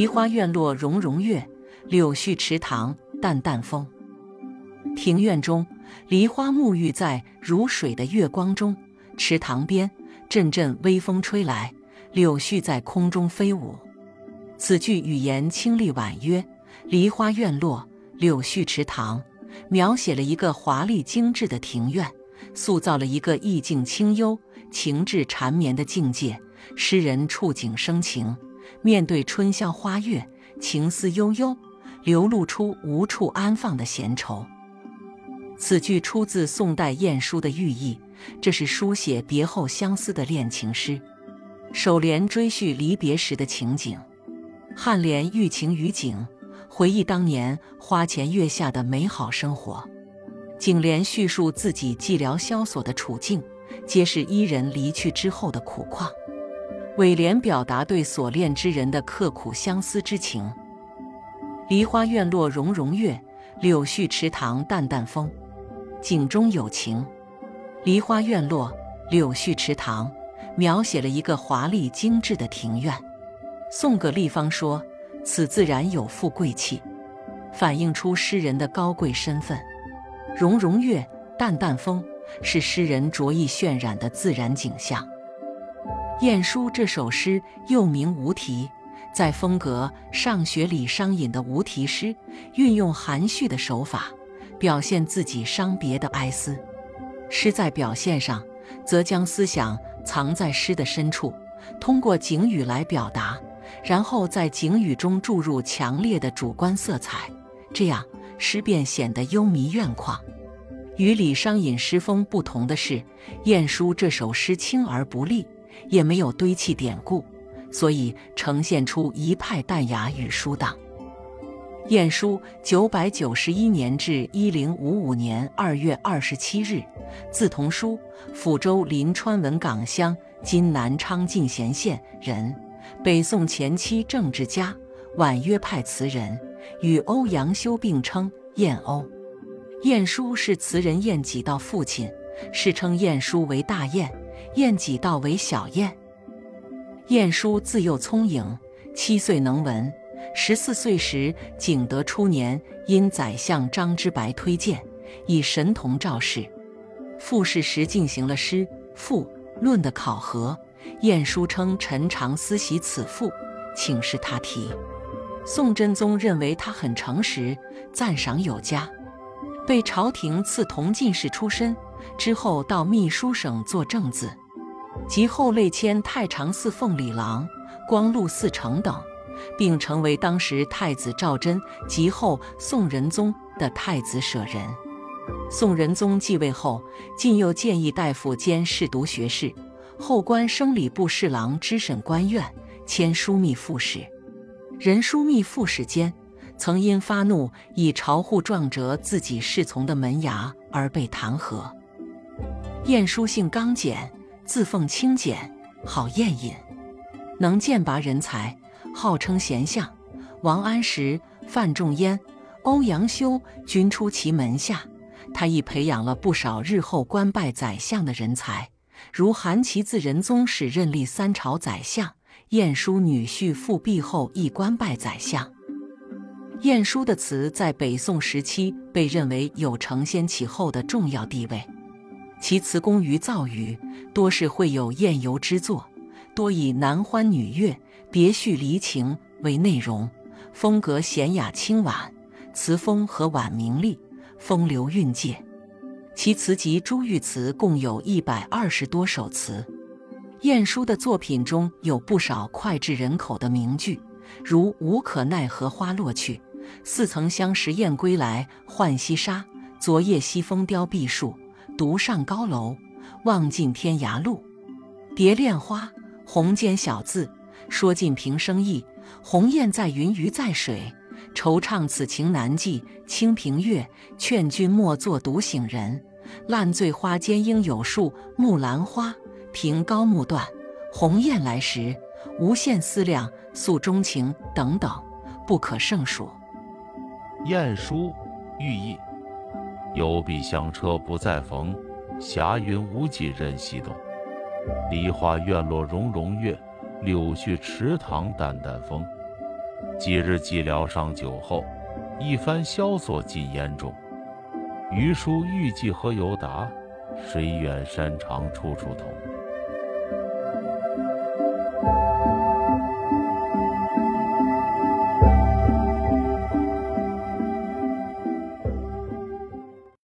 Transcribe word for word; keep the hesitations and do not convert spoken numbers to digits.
梨花院落融融月，柳絮池塘淡淡风。庭院中，梨花沐浴在如水的月光中；池塘边，阵阵微风吹来，柳絮在空中飞舞。此句语言清丽婉约，梨花院落，柳絮池塘，描写了一个华丽精致的庭院，塑造了一个意境清幽、情致缠绵的境界。诗人触景生情，面对春宵花月，情思悠悠，流露出无处安放的闲愁。此句出自宋代晏殊的《寓意》，这是书写别后相思的恋情诗，首联追叙离别时的情景，颔联寓情于景，回忆当年花前月下的美好生活，颈联叙述自己寂寥萧索的处境，皆是伊人离去之后的苦况，尾联表达对所恋之人的刻苦相思之情。梨花院落融融月，柳絮池塘淡淡风，景中有情。梨花院落，柳絮池塘，描写了一个华丽精致的庭院。宋葛立方说，此自然有富贵气，反映出诗人的高贵身份。融融月，淡淡风，是诗人着意渲染的自然景象。晏殊这首诗又名无题，在风格上学李商隐的无题诗，运用含蓄的手法，表现自己伤别的哀思。诗在表现上，则将思想藏在诗的深处，通过景语来表达，然后在景语中注入强烈的主观色彩，这样诗便显得幽迷怨旷。与李商隐诗风不同的是，晏殊这首诗轻而不厉，也没有堆砌典故，所以呈现出一派淡雅与疏荡。晏殊九百九十一年至一零五五年二月二十七日，字同书，抚州临川文港乡（今南昌进贤县）人，北宋前期政治家、婉约派词人，与欧阳修并称“晏欧”。晏殊是词人晏几道父亲，世称晏殊为大晏，晏几道为小晏。晏殊自幼聪颖，七岁能文，十四岁时景德初年因宰相张之白推荐，以神童召试，复试时进行了诗赋论的考核，晏殊称臣常思习此赋，请示他题。宋真宗认为他很诚实，赞赏有加，被朝廷赐同进士出身，之后到秘书省做正字，及后累迁太常寺奉礼郎、光禄寺丞等，并成为当时太子赵祯及后宋仁宗的太子舍人。宋仁宗继位后，晋又建议大夫兼侍读学士，后官生礼部侍郎知审官院，迁枢密副使。任枢密副使间，曾因发怒以朝户撞折自己侍从的门牙而被弹劾。晏殊性刚简，自奉清简，好宴饮，能剑拔人才，号称贤相。王安石、范仲淹、欧阳修均出其门下，他亦培养了不少日后官拜宰相的人才，如韩琦自仁宗始任历三朝宰相，晏殊女婿复辟后亦官拜宰相。晏殊的词在北宋时期被认为有承先启后的重要地位，其词工于造语，多是会有晏游之作，多以男欢女悦、别绪离情为内容，风格娴雅清婉，词风和婉明丽，风流韵界。其词集珠玉词共有一百二十多首词。晏殊的作品中有不少脍炙人口的名句，如无可奈何花落去，似曾相识燕归来浣溪沙，昨夜西风凋碧树，独上高楼，望尽天涯路。蝶恋花，红笺小字，说尽平生意，鸿雁在云，鱼在水，惆怅此情难寄。清平乐，劝君莫作独醒人，烂醉花间应有数。木兰花，凭高木断，鸿雁来时，无限思量，诉衷情等等，不可胜数。晏殊寓意：有笔香车不再逢，霞云无几任西东。梨花院落融融月，柳絮池塘淡淡风。几日寂寥伤酒后，一番萧索尽烟中。余书欲寄何由达？谁远山长处处同。